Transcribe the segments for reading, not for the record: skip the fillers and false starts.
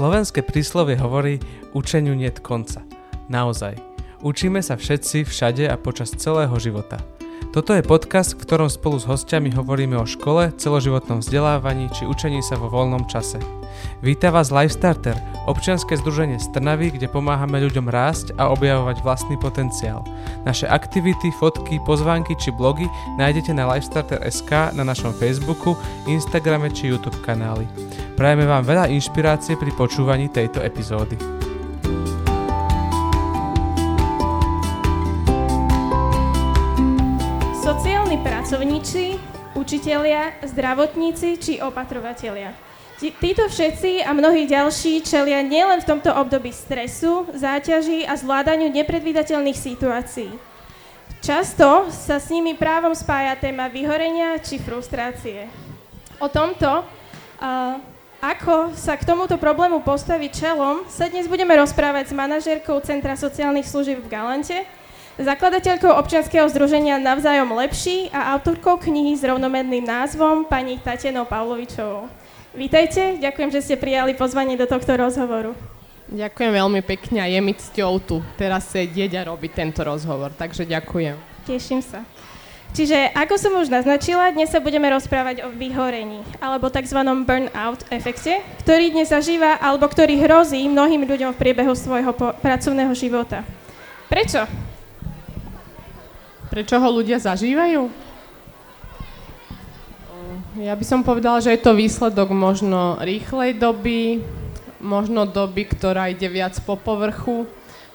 Slovenské príslovie hovorí: učeniu niet konca. Naozaj. Učíme sa všetci, všade a počas celého života. Toto je podcast, v ktorom spolu s hostiami hovoríme o škole, celoživotnom vzdelávaní či učení sa vo voľnom čase. Víta vás LifeStarter, občianske združenie z Trnavy, kde pomáhame ľuďom rásť a objavovať vlastný potenciál. Naše aktivity, fotky, pozvánky či blogy nájdete na lifestarter.sk, na našom Facebooku, Instagrame či YouTube kanáli. Prajeme vám veľa inšpirácie pri počúvaní tejto epizódy. Sociálni pracovníci, učitelia, zdravotníci či opatrovatelia. Títo všetci a mnohí ďalší čelia nielen v tomto období stresu, záťaží a zvládaniu nepredvídateľných situácií. Často sa s nimi právom spája téma vyhorenia či frustrácie. O tomto, ako sa k tomuto problému postaviť čelom, sa dnes budeme rozprávať s manažérkou Centra sociálnych služieb v Galante, zakladateľkou občianskeho združenia Navzájom Lepší a autorkou knihy s rovnomenným názvom pani Tatianou Pavlovičovou. Vítajte, ďakujem, že ste prijali pozvanie do tohto rozhovoru. Ďakujem veľmi pekne a je mi cťou tu teraz sedieť a robiť tento rozhovor, takže ďakujem. Teším sa. Čiže, ako som už naznačila, dnes sa budeme rozprávať o vyhorení, alebo tzv. Burnout efekte, ktorý dnes zažíva, alebo ktorý hrozí mnohým ľuďom v priebehu svojho pracovného života. Prečo? Prečo ho ľudia zažívajú? Ja by som povedala, že je to výsledok možno rýchlej doby, možno doby, ktorá ide viac po povrchu,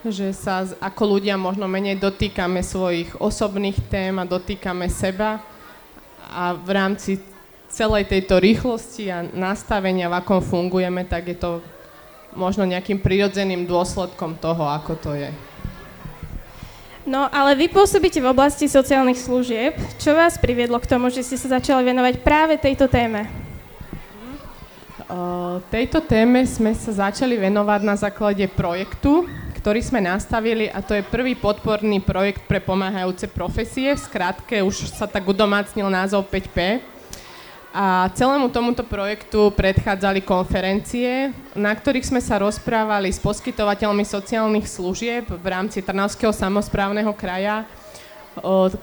že sa ako ľudia možno menej dotýkame svojich osobných tém a dotýkame seba a v rámci celej tejto rýchlosti a nastavenia, v akom fungujeme, tak je to možno nejakým prirodzeným dôsledkom toho, ako to je. No, ale vy pôsobíte v oblasti sociálnych služieb. Čo vás priviedlo k tomu, že ste sa začali venovať práve tejto téme? Tejto téme sme sa začali venovať na základe projektu, ktorý sme nastavili, a to je prvý podporný projekt pre pomáhajúce profesie. V skratke už sa tak udomácnil názov 5P. A celému tomuto projektu predchádzali konferencie, na ktorých sme sa rozprávali s poskytovateľmi sociálnych služieb v rámci Trnavského samosprávneho kraja.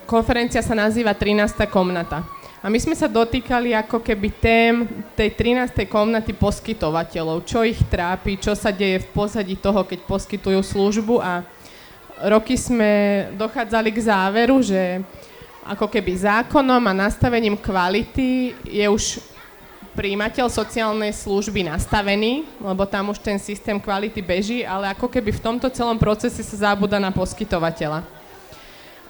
Konferencia sa nazýva 13. komnata. A my sme sa dotýkali ako keby tém tej 13. komnaty poskytovateľov, čo ich trápi, čo sa deje v pozadí toho, keď poskytujú službu, a roky sme dochádzali k záveru, že ako keby zákonom a nastavením kvality je už prijímateľ sociálnej služby nastavený, lebo tam už ten systém kvality beží, ale ako keby v tomto celom procese sa zabúda na poskytovateľa.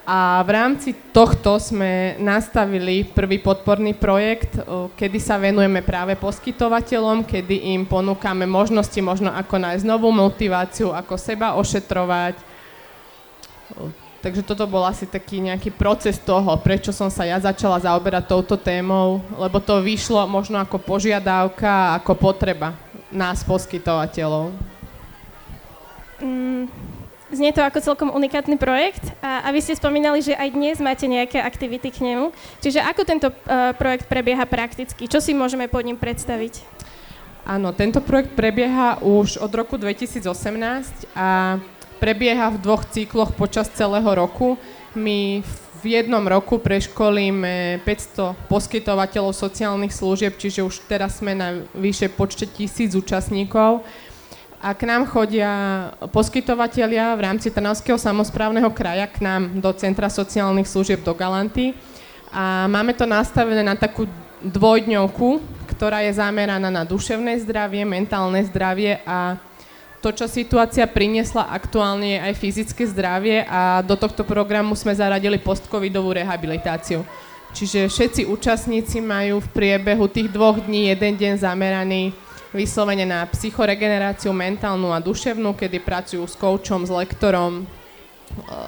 A v rámci tohto sme nastavili prvý podporný projekt, kedy sa venujeme práve poskytovateľom, kedy im ponúkame možnosti, možno ako nájsť novú motiváciu, ako seba ošetrovať. Takže toto bol asi taký nejaký proces toho, prečo som sa ja začala zaoberať touto témou, lebo to vyšlo možno ako požiadavka, ako potreba nás, poskytovateľov. Znie to ako celkom unikátny projekt, a vy ste spomínali, že aj dnes máte nejaké aktivity k nemu. Čiže ako tento projekt prebieha prakticky? Čo si môžeme pod ním predstaviť? Áno, tento projekt prebieha už od roku 2018 a prebieha v dvoch cykloch počas celého roku. My v jednom roku preškolíme 500 poskytovateľov sociálnych služieb, čiže už teraz sme na vyššie počte 1000 účastníkov. A k nám chodia poskytovatelia v rámci Trnavského samosprávneho kraja, k nám do Centra sociálnych služieb do Galanty. A máme to nastavené na takú dvojdňovku, ktorá je zameraná na duševné zdravie, mentálne zdravie a to, čo situácia priniesla aktuálne, aj fyzické zdravie, a do tohto programu sme zaradili post-covidovú rehabilitáciu. Čiže všetci účastníci majú v priebehu tých 2 dní jeden deň zameraný vyslovene na psychoregeneráciu mentálnu a duševnú, kedy pracujú s koučom, s lektorom,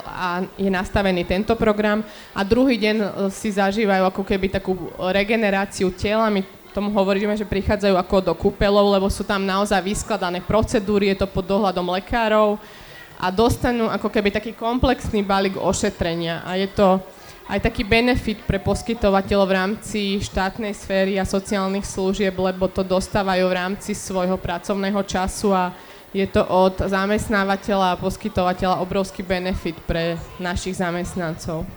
a je nastavený tento program. A druhý deň si zažívajú ako keby takú regeneráciu tela. My tomu hovoríme, že prichádzajú ako do kúpeľov, lebo sú tam naozaj vyskladané procedúry, je to pod dohľadom lekárov, a dostanú ako keby taký komplexný balík ošetrenia. A je to aj taký benefit pre poskytovateľov v rámci štátnej sféry a sociálnych služieb, lebo to dostávajú v rámci svojho pracovného času a je to od zamestnávateľa a poskytovateľa obrovský benefit pre našich zamestnancov.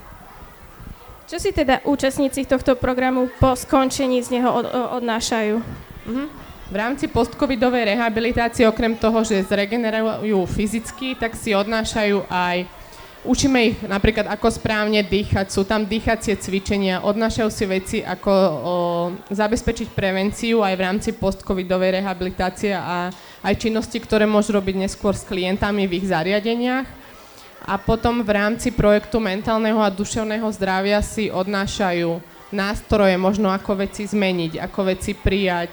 Čo si teda účastníci tohto programu po skončení z neho odnášajú? V rámci postcovidovej rehabilitácie, okrem toho, že zregenerujú fyzicky, tak si odnášajú aj učíme ich napríklad, ako správne dýchať, sú tam dýchacie cvičenia, odnášajú si veci, ako zabezpečiť prevenciu aj v rámci postcovidovej rehabilitácie a aj činnosti, ktoré môžu robiť neskôr s klientami v ich zariadeniach. A potom v rámci projektu mentálneho a duševného zdravia si odnášajú nástroje, možno ako veci zmeniť, ako veci prijať,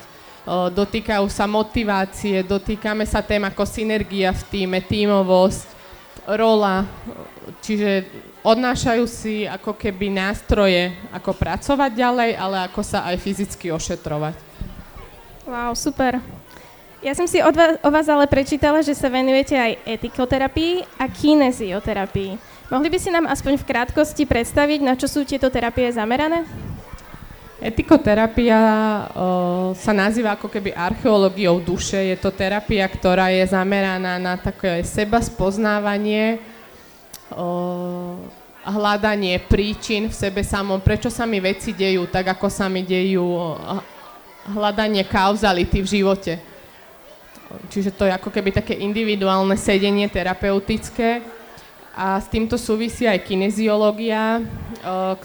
dotýkajú sa motivácie, dotýkame sa tém ako synergia v tíme, tímovosť, rola, čiže odnášajú si ako keby nástroje, ako pracovať ďalej, ale ako sa aj fyzicky ošetrovať. Wow, super. Ja som si o vás ale prečítala, že sa venujete aj etikoterapii a kinezioterapii. Mohli by si nám aspoň v krátkosti predstaviť, na čo sú tieto terapie zamerané? Etikoterapia sa nazýva ako keby archeológiou duše. Je to terapia, ktorá je zameraná na také sebaspoznávanie, hľadanie príčin v sebe samom, prečo sa mi veci dejú tak, ako sa mi dejú, hľadanie kauzality v živote. Čiže to je ako keby také individuálne sedenie terapeutické. A s týmto súvisí aj kineziológia,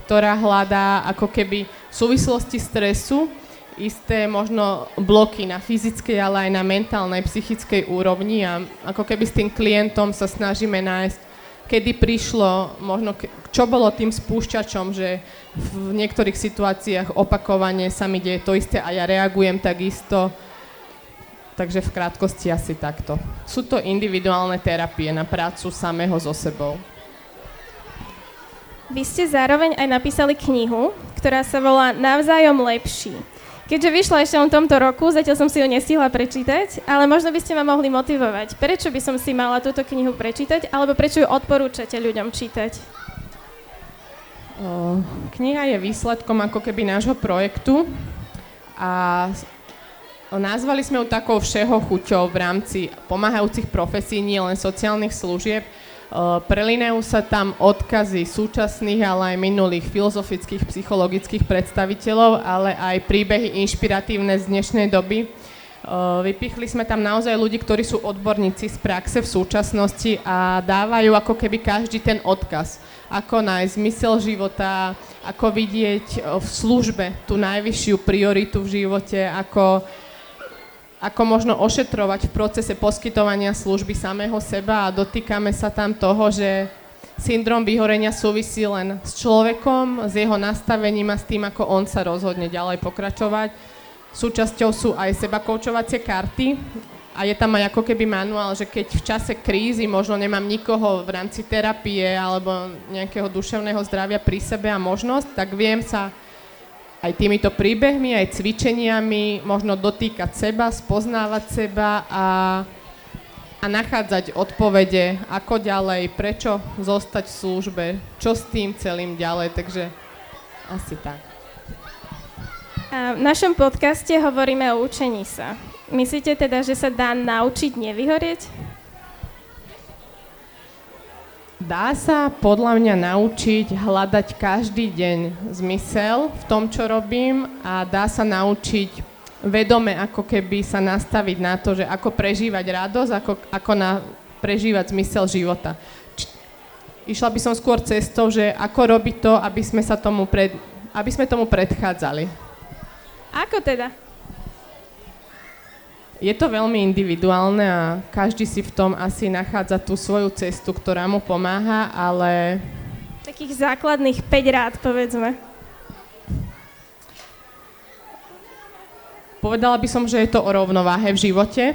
ktorá hľadá ako keby v súvislosti stresu isté možno bloky na fyzickej, ale aj na mentálnej, psychickej úrovni a ako keby s tým klientom sa snažíme nájsť, kedy prišlo, možno čo bolo tým spúšťačom, že v niektorých situáciách opakovane sa mi deje to isté a ja reagujem takisto. Takže v krátkosti asi takto. Sú to individuálne terapie na prácu samého so sebou. Vy ste zároveň aj napísali knihu, ktorá sa volá Navzájom lepší. Keďže vyšla ešte v tomto roku, zatiaľ som si ju nestihla prečítať, ale možno by ste ma mohli motivovať. Prečo by som si mala túto knihu prečítať, alebo prečo ju odporúčate ľuďom čítať? Kniha je výsledkom ako keby nášho projektu a nazvali sme ju takou všeho chuťou v rámci pomáhajúcich profesí, nie len sociálnych služieb. Prelínajú sa tam odkazy súčasných, ale aj minulých filozofických, psychologických predstaviteľov, ale aj príbehy inšpiratívne z dnešnej doby. Vypichli sme tam naozaj ľudí, ktorí sú odborníci z praxe v súčasnosti a dávajú ako keby každý ten odkaz. Ako nájsť zmysel života, ako vidieť v službe tú najvyššiu prioritu v živote, ako možno ošetrovať v procese poskytovania služby samého seba a dotýkame sa tam toho, že syndrom vyhorenia súvisí len s človekom, s jeho nastavením a s tým, ako on sa rozhodne ďalej pokračovať. Súčasťou sú aj sebakoučovacie karty a je tam aj ako keby manuál, že keď v čase krízy možno nemám nikoho v rámci terapie alebo nejakého duševného zdravia pri sebe a možnosť, tak viem sa aj týmito príbehmi, aj cvičeniami možno dotýkať seba, spoznávať seba a nachádzať odpovede, ako ďalej, prečo zostať v službe, čo s tým celým ďalej, takže asi tak. A v našom podcaste hovoríme o učení sa. Myslíte teda, že sa dá naučiť nevyhorieť? Dá sa podľa mňa naučiť hľadať každý deň zmysel v tom, čo robím a dá sa naučiť vedome ako keby sa nastaviť na to, že ako prežívať radosť, ako prežívať zmysel života. Išla by som skôr cestou, že ako robiť to, aby sme tomu predchádzali. Ako teda? Je to veľmi individuálne a každý si v tom asi nachádza tú svoju cestu, ktorá mu pomáha, ale... Takých základných 5 rád, povedzme. Povedala by som, že je to o rovnováhe v živote.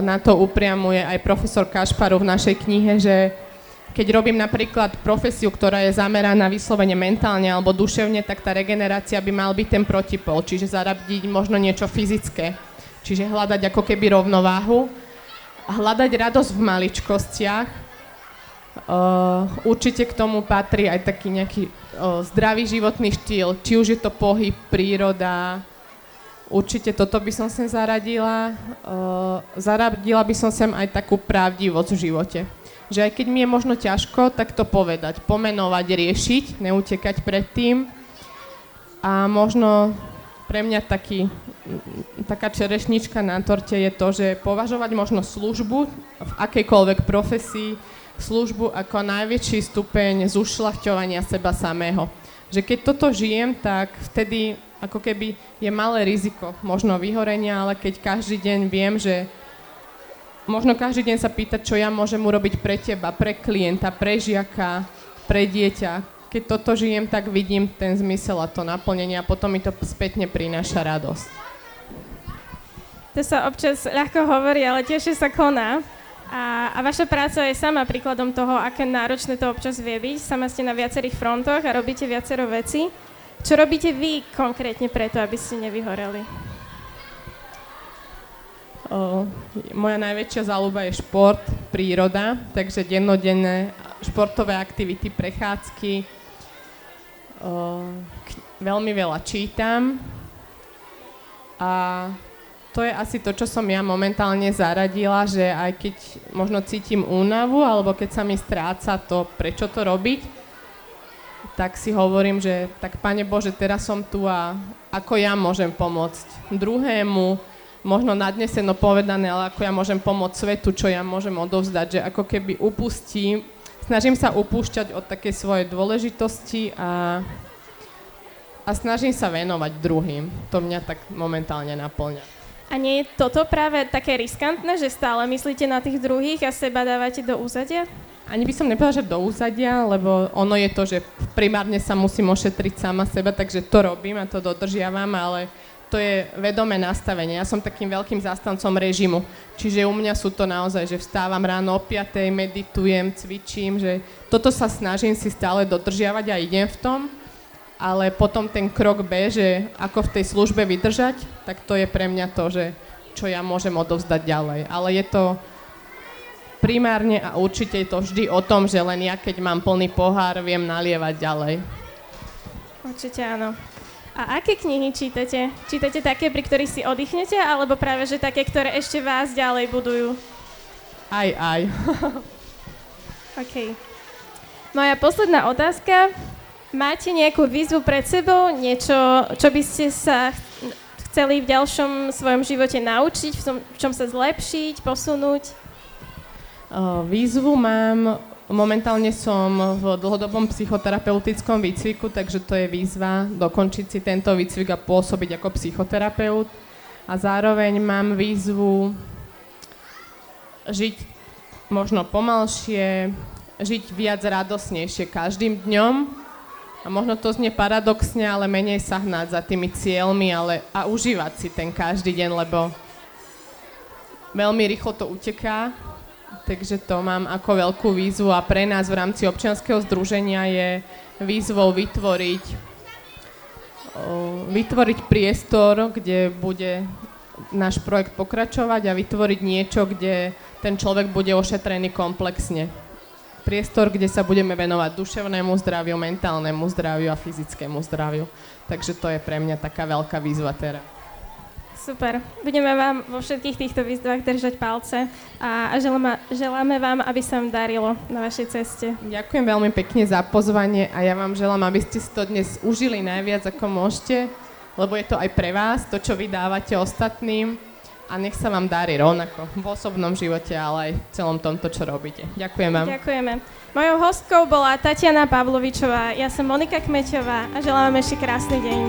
Na to upriamuje aj profesor Kašparu v našej knihe, že keď robím napríklad profesiu, ktorá je zameraná vyslovene mentálne alebo duševne, tak tá regenerácia by mal byť ten protipol, čiže zaradiť možno niečo fyzické. Čiže hľadať ako keby rovnováhu, hľadať radosť v maličkostiach. Určite k tomu patrí aj taký nejaký zdravý životný štýl, či už je to pohyb, príroda. Určite toto by som sem zaradila. Zaradila by som sem aj takú pravdivosť v živote. Že aj keď mi je možno ťažko, tak to povedať, pomenovať, riešiť, neutekať pred tým. A možno pre mňa taká čerešnička na torte je to, že považovať možno službu v akejkoľvek profesii, službu ako najväčší stupeň zušľachťovania seba samého. Že keď toto žijem, tak vtedy ako keby je malé riziko možno vyhorenia, ale keď každý deň viem, že možno každý deň sa pýtať, čo ja môžem urobiť pre teba, pre klienta, pre žiaka, pre dieťa. Keď toto žijem, tak vidím ten zmysel a to naplnenie a potom mi to spätne prináša radosť. To sa občas ľahko hovorí, ale tiež sa koná. A vaša práca je sama príkladom toho, aké náročné to občas vie byť. Sama ste na viacerých frontoch a robíte viacero vecí. Čo robíte vy konkrétne preto, aby ste nevyhoreli? Moja najväčšia záľuba je šport, príroda, takže dennodenné športové aktivity, prechádzky. Veľmi veľa čítam a to je asi to, čo som ja momentálne zaradila, že aj keď možno cítim únavu alebo keď sa mi stráca to, prečo to robiť, tak si hovorím, že tak Pane Bože, teraz som tu a ako ja môžem pomôcť druhému, možno nadneseno povedané, ale ako ja môžem pomôcť svetu, čo ja môžem odovzdať, že ako keby snažím sa upúšťať od takej svojej dôležitosti a snažím sa venovať druhým. To mňa tak momentálne napĺňa. A nie je toto práve také riskantné, že stále myslíte na tých druhých a seba dávate do úzadia? Ani by som nepovedala, že do úzadia, lebo ono je to, že primárne sa musím ošetriť sama seba, takže to robím a to dodržiavam, ale to je vedomé nastavenie. Ja som takým veľkým zastancom režimu. Čiže u mňa sú to naozaj, že vstávam ráno o 5:00, meditujem, cvičím, že toto sa snažím si stále dodržiavať a idem v tom, ale potom ten krok B, že ako v tej službe vydržať, tak to je pre mňa to, že čo ja môžem odovzdať ďalej. Ale je to primárne a určite je to vždy o tom, že len ja, keď mám plný pohár, viem nalievať ďalej. Určite áno. A aké knihy čítate? Čítate také, pri ktorých si oddychnete, alebo práve že také, ktoré ešte vás ďalej budujú? Aj. OK. Moja posledná otázka. Máte nejakú výzvu pred sebou? Niečo, čo by ste sa chceli v ďalšom svojom živote naučiť? V čom sa zlepšiť, posunúť? Výzvu mám. Momentálne som v dlhodobom psychoterapeutickom výcviku, takže to je výzva dokončiť si tento výcvik a pôsobiť ako psychoterapeut. A zároveň mám výzvu žiť možno pomalšie, žiť viac radosnejšie každým dňom. A možno to znie paradoxne, ale menej sa hnať za tými cieľmi a užívať si ten každý deň, lebo veľmi rýchlo to uteká. Takže to mám ako veľkú výzvu a pre nás v rámci občianskeho združenia je výzvou vytvoriť priestor, kde bude náš projekt pokračovať a vytvoriť niečo, kde ten človek bude ošetrený komplexne. Priestor, kde sa budeme venovať duševnému zdraviu, mentálnemu zdraviu a fyzickému zdraviu. Takže to je pre mňa taká veľká výzva teraz. Super. Budeme vám vo všetkých týchto výzvách držať palce a želáme vám, aby sa vám darilo na vašej ceste. Ďakujem veľmi pekne za pozvanie a ja vám želám, aby ste si to dnes užili najviac, ako môžete, lebo je to aj pre vás, to, čo vy dávate ostatným a nech sa vám darí rovnako v osobnom živote, ale aj v celom tomto, čo robíte. Ďakujem vám. Ďakujeme. Mojou hostkou bola Tatiana Pavlovičová, ja som Monika Kmeťová a želám vám ešte krásny deň.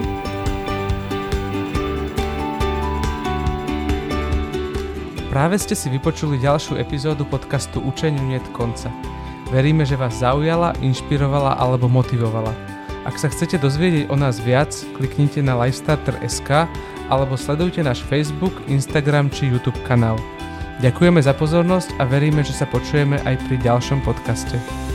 Práve ste si vypočuli ďalšiu epizódu podcastu Učeniu niet konca. Veríme, že vás zaujala, inšpirovala alebo motivovala. Ak sa chcete dozvedieť o nás viac, kliknite na LifeStarter.sk alebo sledujte náš Facebook, Instagram či YouTube kanál. Ďakujeme za pozornosť a veríme, že sa počujeme aj pri ďalšom podcaste.